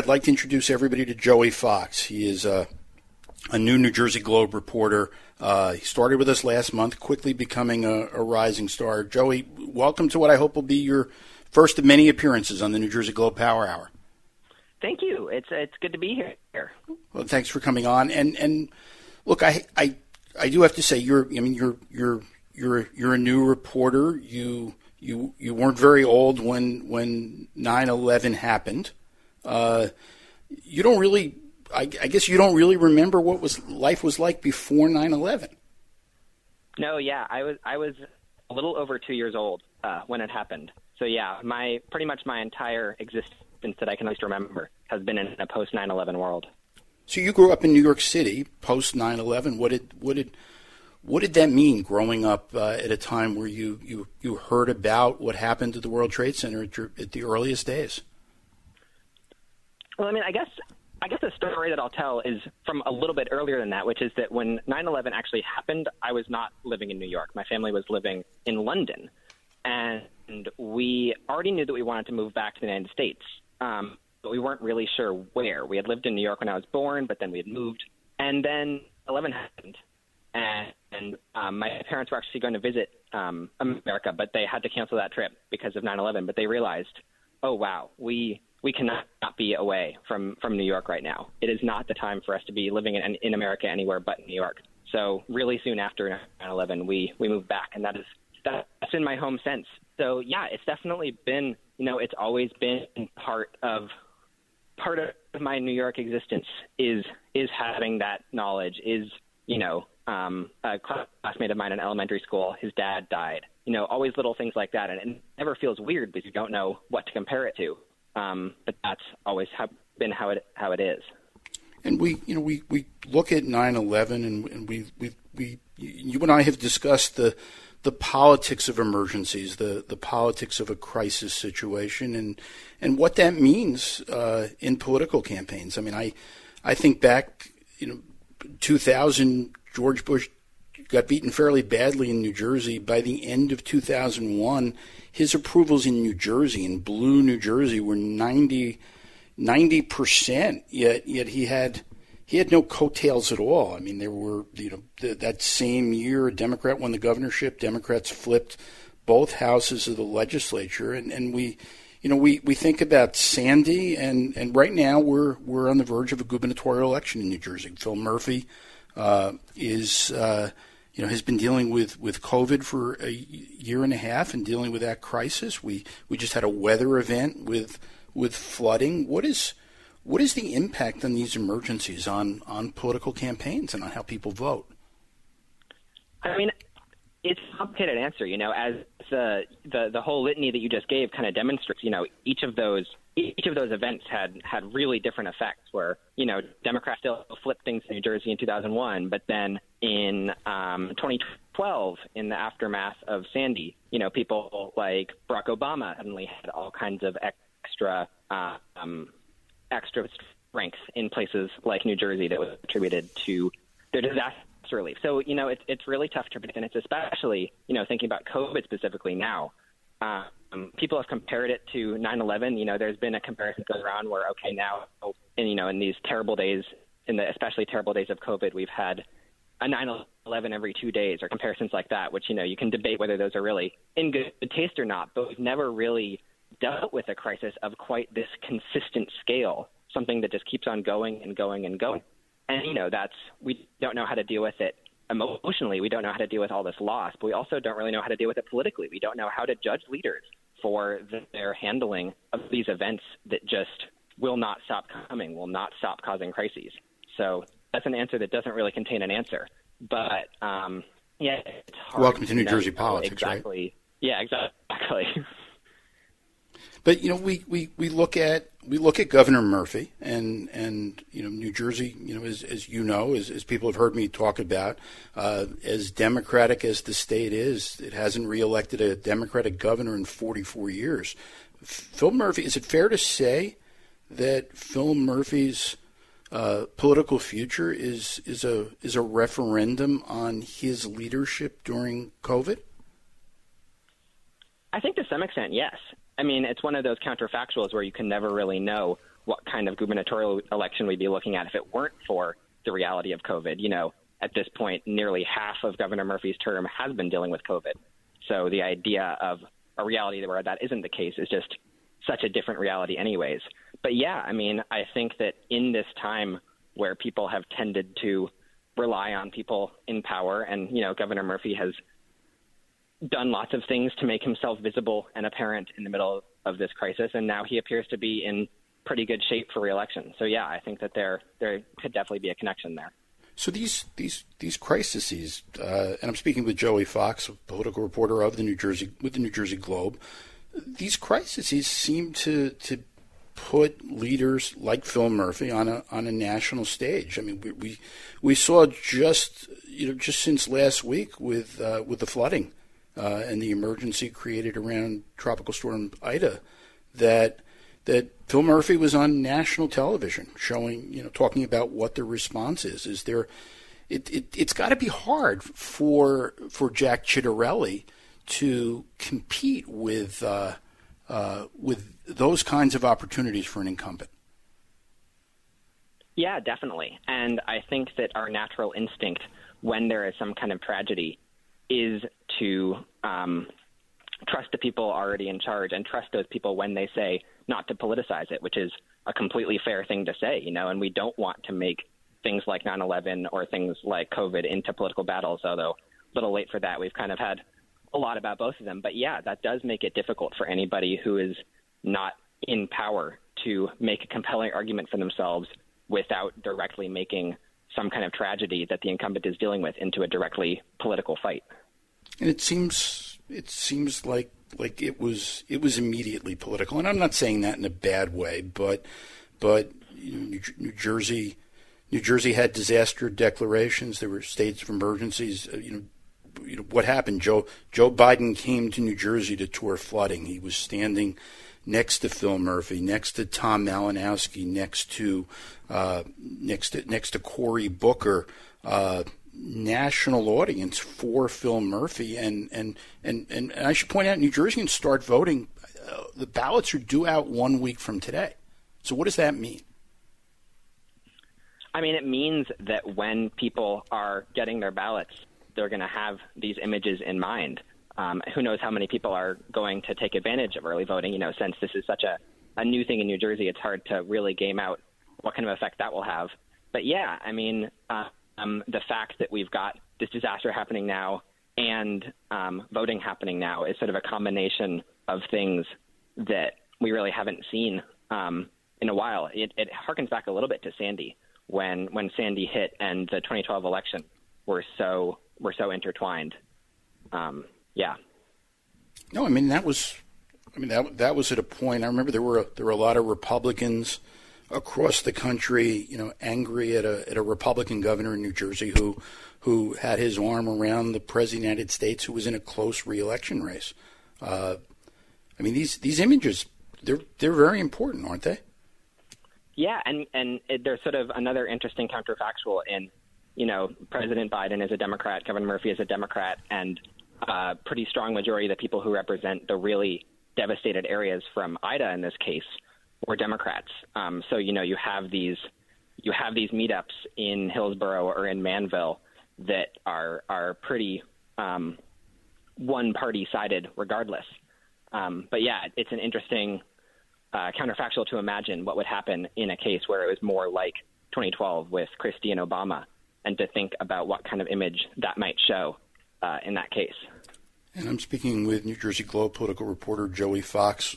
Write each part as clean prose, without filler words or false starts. I'd like to introduce everybody to Joey Fox. He is a new New Jersey Globe reporter. He started with us last month, quickly becoming a rising star. Joey, welcome to what I hope will be your first of many appearances on the New Jersey Globe Power Hour. Thank you. It's good to be here. Well, thanks for coming on. And look, I do have to say you're a new reporter. You weren't very old when 9/11 happened. You don't really, I guess you don't really remember what life was like before 9/11. No, yeah, I was a little over 2 years old when it happened. So yeah, pretty much my entire existence that I can at least remember has been in a post 9/11 world. So you grew up in New York City post 9/11. What did that mean growing up at a time where you heard about what happened to the World Trade Center at the earliest days? Well, I mean, I guess the story that I'll tell is from a little bit earlier than that, which is that when 9/11 actually happened, I was not living in New York. My family was living in London, and we already knew that we wanted to move back to the United States, but we weren't really sure where. We had lived in New York when I was born, but then we had moved, and then 11 happened. And my parents were actually going to visit America, but they had to cancel that trip because of 9/11. But they realized, oh, wow, we cannot be away from New York right now. It is not the time for us to be living in America anywhere but New York. So really soon after 9/11, we moved back, and that's been my home since. So, yeah, it's definitely been, it's always been part of my New York existence is having that knowledge, a classmate of mine in elementary school, his dad died, always little things like that. And it never feels weird because you don't know what to compare it to. But that's always been how it is. And we look at 9/11 and we you and I have discussed the politics of emergencies, the politics of a crisis situation and what that means in political campaigns. I mean, I think back, 2000, George Bush got beaten fairly badly in New Jersey. By the end of 2001, his approvals in New Jersey, in blue New Jersey, were 90%. Yet he had no coattails at all. I mean, there were that same year, a Democrat won the governorship. Democrats flipped both houses of the legislature, and we think about Sandy, and right now we're on the verge of a gubernatorial election in New Jersey. Phil Murphy has been dealing with COVID for a year and a half and dealing with that crisis. We just had a weather event with flooding. What is the impact on these emergencies on political campaigns and on how people vote? I mean, it's a complicated answer, as the whole litany that you just gave kind of demonstrates, each of those events had really different effects where, Democrats still flipped things in New Jersey in 2001, but then in 2012, in the aftermath of Sandy, people like Barack Obama suddenly had all kinds of extra strength in places like New Jersey that was attributed to their disaster relief. So, it's really tough to predict, and it's especially, thinking about COVID specifically now. People have compared it to 9/11. There's been a comparison that goes around where, okay, now, in these terrible days, in the especially terrible days of COVID, we've had a 9/11 every 2 days or comparisons like that, which, you can debate whether those are really in good taste or not, but we've never really dealt with a crisis of quite this consistent scale, something that just keeps on going and going and going. And, we don't know how to deal with it. Emotionally, we don't know how to deal with all this loss, but we also don't really know how to deal with it politically. We don't know how to judge leaders for their handling of these events that just will not stop coming, will not stop causing crises. So that's an answer that doesn't really contain an answer. But, it's hard. Welcome to New Jersey politics, exactly, right? Yeah, exactly. But, we look at Governor Murphy and New Jersey, as people have heard me talk about, as democratic as the state is, it hasn't reelected a Democratic governor in 44 years. Phil Murphy, is it fair to say that Phil Murphy's political future is a referendum on his leadership during COVID? I think to some extent, yes. I mean, it's one of those counterfactuals where you can never really know what kind of gubernatorial election we'd be looking at if it weren't for the reality of COVID. You know, at this point, nearly half of Governor Murphy's term has been dealing with COVID. So the idea of a reality where that isn't the case is just such a different reality anyways. But yeah, I mean, I think that in this time where people have tended to rely on people in power, and, you know, Governor Murphy has done lots of things to make himself visible and apparent in the middle of this crisis, and now he appears to be in pretty good shape for re-election. So yeah, I think that there could definitely be a connection there. So these crises, and I'm speaking with Joey Fox, a political reporter with the New Jersey Globe. These crises seem to put leaders like Phil Murphy on a national stage. I mean, we saw just since last week with the flooding. And the emergency created around Tropical Storm Ida, that Phil Murphy was on national television showing, talking about what their response is. Is there? It's got to be hard for Jack Ciattarelli to compete with those kinds of opportunities for an incumbent. Yeah, definitely. And I think that our natural instinct when there is some kind of tragedy is to trust the people already in charge and trust those people when they say not to politicize it, which is a completely fair thing to say, and we don't want to make things like 9/11 or things like COVID into political battles, although a little late for that. We've kind of had a lot about both of them. But yeah, that does make it difficult for anybody who is not in power to make a compelling argument for themselves without directly making some kind of tragedy that the incumbent is dealing with into a directly political fight. And it seems like it was immediately political, and I'm not saying that in a bad way, but New Jersey had disaster declarations. There were states of emergencies. What happened? Joe Biden came to New Jersey to tour flooding. He was standing next to Phil Murphy, next to Tom Malinowski, next to Cory Booker. National audience for Phil Murphy, and I should point out, New Jerseyans start voting. The ballots are due out 1 week from today. So what does that mean? I mean, it means that when people are getting their ballots, they're going to have these images in mind. Who knows how many people are going to take advantage of early voting? Since this is such a new thing in New Jersey, it's hard to really game out what kind of effect that will have. But yeah, I mean, the fact that we've got this disaster happening now and voting happening now is sort of a combination of things that we really haven't seen in a while. It harkens back a little bit to Sandy, when Sandy hit and the 2012 election were so intertwined. Yeah. No, I mean that was at a point. I remember there were a lot of Republicans across the country, angry at a Republican governor in New Jersey who had his arm around the president of the United States, who was in a close re-election race. I mean, these images, they're very important, aren't they? Yeah, and there's sort of another interesting counterfactual in, President Biden is a Democrat, Governor Murphy is a Democrat, and a pretty strong majority of the people who represent the really devastated areas from Ida in this case were Democrats. So, you have these meetups in Hillsborough or in Manville that are pretty one party sided regardless. But yeah, it's an interesting counterfactual to imagine what would happen in a case where it was more like 2012 with Christie and Obama, and to think about what kind of image that might show in that case. And I'm speaking with New Jersey Globe political reporter Joey Fox.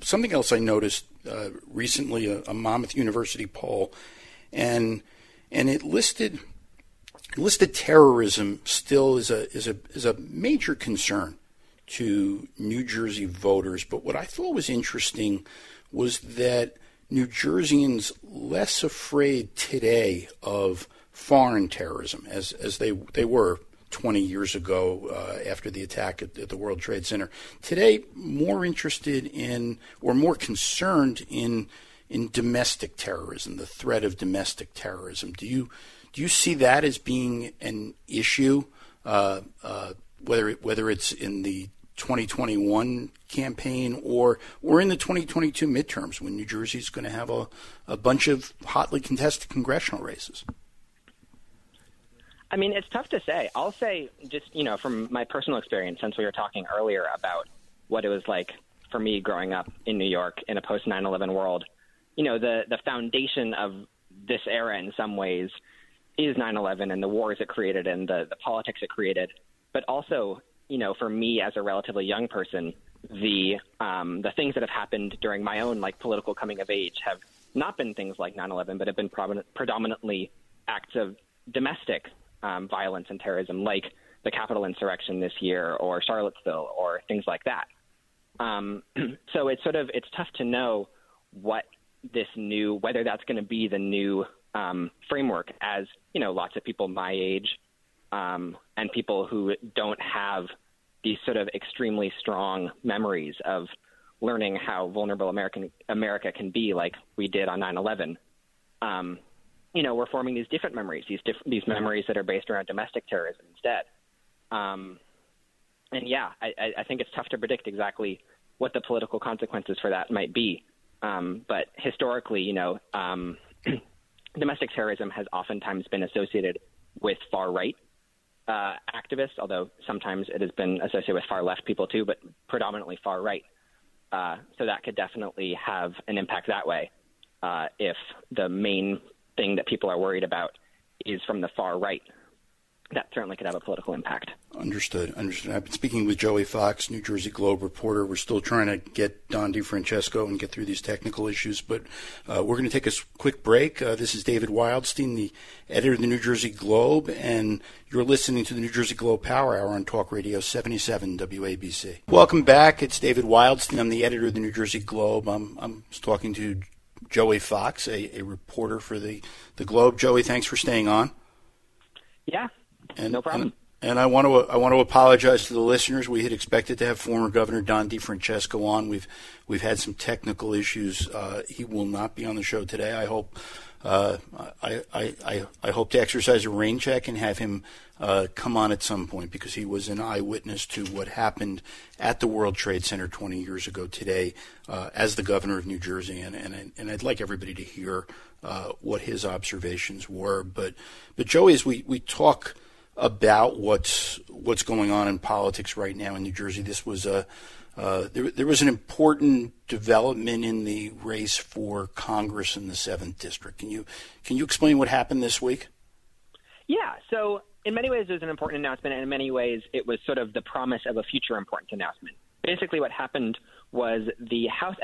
Something else I noticed recently, a Monmouth University poll, and it listed terrorism still as a major concern to New Jersey voters. But what I thought was interesting was that New Jerseyans less afraid today of foreign terrorism as they were 20 years ago after the attack at the World Trade Center. Today, more interested in or more concerned in domestic terrorism, the threat of domestic terrorism. Do you see that as being an issue, whether it's in the 2021 campaign or in the 2022 midterms when New Jersey is going to have a bunch of hotly contested congressional races? I mean, it's tough to say. I'll say just, you know, from my personal experience, since we were talking earlier about what it was like for me growing up in New York in a post 9/11 world, you know, the foundation of this era in some ways is 9/11 and the wars it created and the politics it created. But also, you know, for me as a relatively young person, the things that have happened during my own like political coming of age have not been things like 9/11, but have been predominantly acts of domestic violence and terrorism, like the Capitol insurrection this year or Charlottesville or things like that. So it's tough to know whether that's going to be the new framework, as, you know, lots of people my age and people who don't have these sort of extremely strong memories of learning how vulnerable America can be, like we did on 9/11. You know, we're forming these different memories, these memories that are based around domestic terrorism instead. And yeah, I think it's tough to predict exactly what the political consequences for that might be. But historically, you know, domestic terrorism has oftentimes been associated with far-right activists, although sometimes it has been associated with far-left people too, but predominantly far-right. So that could definitely have an impact that way, if the main thing that people are worried about is from the far-right. That certainly could have a political impact. Understood. I've been speaking with Joey Fox, New Jersey Globe reporter. We're still trying to get Don DiFrancesco and get through these technical issues, but we're going to take a quick break. This is David Wildstein, the editor of the New Jersey Globe, and you're listening to the New Jersey Globe Power Hour on Talk Radio 77 WABC. Welcome back. It's David Wildstein. I'm the editor of the New Jersey Globe. I'm talking to Joey Fox, a reporter for the Globe. Joey, thanks for staying on. Yeah. No problem. And I want to apologize to the listeners. We had expected to have former Governor Don DiFrancesco on. We've had some technical issues. He will not be on the show today. I hope I hope to exercise a rain check and have him come on at some point, because he was an eyewitness to what happened at the World Trade Center 20 years ago today as the governor of New Jersey. And I'd like everybody to hear what his observations were. But Joey, as we talk about what's going on in politics right now in New Jersey, this was there was an important development in the race for Congress in the 7th District. Can you explain what happened this week? Yeah, so in many ways it was an important announcement, and in many ways it was sort of the promise of a future important announcement. Basically what happened was the House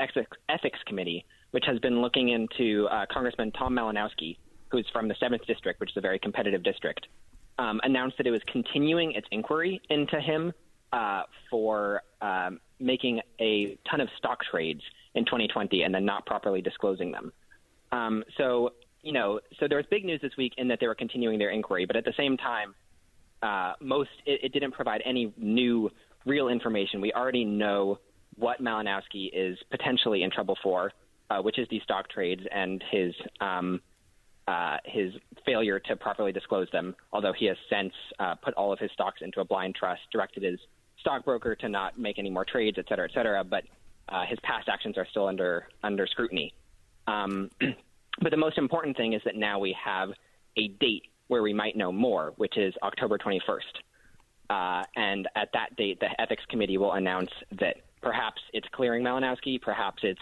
Ethics Committee, which has been looking into Congressman Tom Malinowski, who's from the 7th District, which is a very competitive district, announced that it was continuing its inquiry into him for making a ton of stock trades in 2020 and then not properly disclosing them. So there was big news this week in that they were continuing their inquiry, but at the same time, it didn't provide any new real information. We already know what Malinowski is potentially in trouble for, which is these stock trades and his failure to properly disclose them, although he has since put all of his stocks into a blind trust, directed his stockbroker to not make any more trades, et cetera, but his past actions are still under scrutiny. But the most important thing is that now we have a date where we might know more, which is October 21st. And at that date, the Ethics Committee will announce that perhaps it's clearing Malinowski, perhaps it's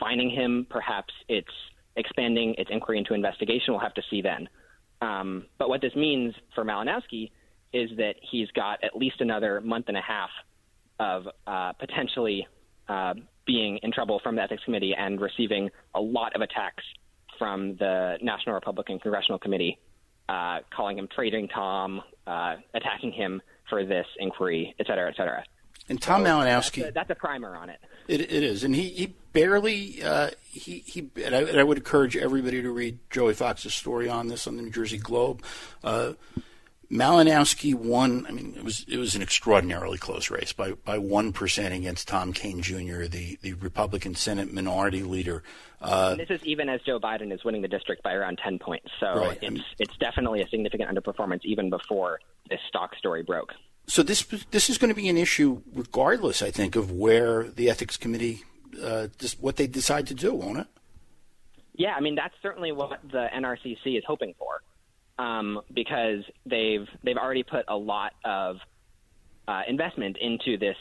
fining him, perhaps it's expanding its inquiry into investigation. We'll have to see then. But what this means for Malinowski is that he's got at least another month and a half of potentially being in trouble from the Ethics Committee and receiving a lot of attacks from the National Republican Congressional Committee, calling him Trading Tom, attacking him for this inquiry, et cetera, et cetera. And Tom Malinowski, that's a primer on it. It is, and he barely I would encourage everybody to read Joey Fox's story on this on the New Jersey Globe. Malinowski won. I mean, it was an extraordinarily close race by 1% against Tom Kane Jr., the Republican Senate minority leader. And this is even as Joe Biden is winning the district by around 10 points. So right. It's definitely a significant underperformance even before this stock story broke. So this is going to be an issue regardless, I think, of where the Ethics Committee, what they decide to do, won't it? Yeah, I mean, that's certainly what the NRCC is hoping for, because they've already put a lot of investment into this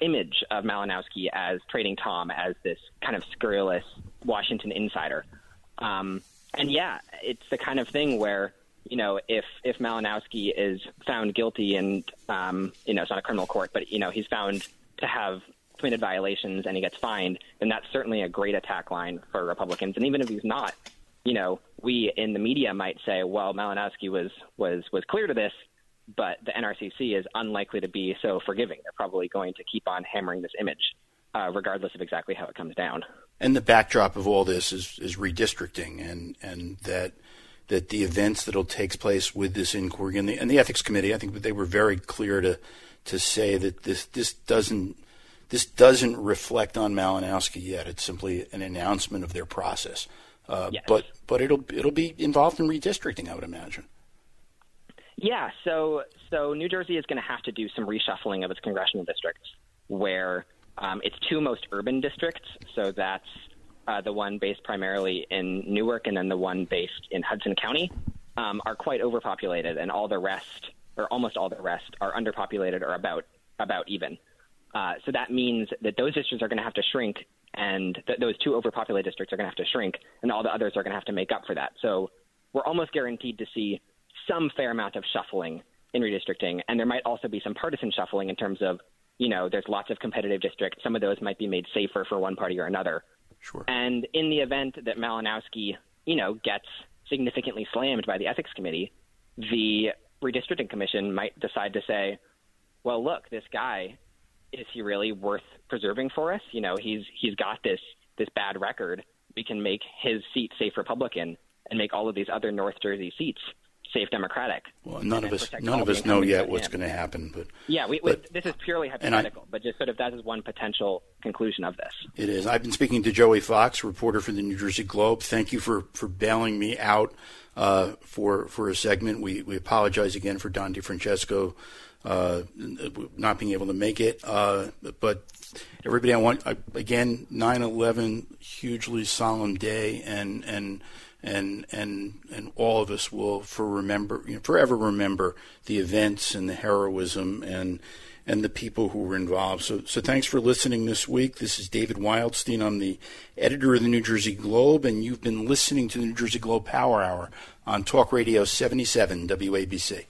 image of Malinowski as Trading Tom, as this kind of scurrilous Washington insider. And yeah, it's the kind of thing where, you know, if Malinowski is found guilty and, you know, it's not a criminal court, but, you know, he's found to have committed violations and he gets fined, then that's certainly a great attack line for Republicans. And even if he's not, you know, we in the media might say, well, Malinowski was clear to this, but the NRCC is unlikely to be so forgiving. They're probably going to keep on hammering this image, regardless of exactly how it comes down. And the backdrop of all this is redistricting, and that the events that'll take place with this inquiry and the Ethics Committee, I think they were very clear to say that this doesn't reflect on Malinowski yet. It's simply an announcement of their process, yes. But it'll be involved in redistricting, I would imagine. Yeah, so New Jersey is going to have to do some reshuffling of its congressional districts, where its two most urban districts, so that's the one based primarily in Newark and then the one based in Hudson County, are quite overpopulated, and all the rest, or almost all the rest, are underpopulated or about even. So that means that those districts are going to have to shrink, and those two overpopulated districts are going to have to shrink, and all the others are going to have to make up for that. So we're almost guaranteed to see some fair amount of shuffling in redistricting. And there might also be some partisan shuffling in terms of, you know, there's lots of competitive districts. Some of those might be made safer for one party or another. Sure. And in the event that Malinowski, you know, gets significantly slammed by the Ethics Committee, the Redistricting Commission might decide to say, well, look, this guy, is he really worth preserving for us? You know, he's got this bad record. We can make his seat safe Republican and make all of these other North Jersey seats safe Democratic. Well, none of us know yet what's going to happen, but yeah, this is purely hypothetical. But just sort of that is one potential conclusion of this. It is. I've been speaking to Joey Fox, reporter for the New Jersey Globe. Thank you for bailing me out for a segment. We apologize again for Don DiFrancesco not being able to make it. But everybody, again, 9/11, hugely solemn day, and all of us will forever remember the events and the heroism and the people who were involved. So thanks for listening this week. This is David Wildstein. I'm the editor of the New Jersey Globe, and you've been listening to the New Jersey Globe Power Hour on Talk Radio 77 WABC.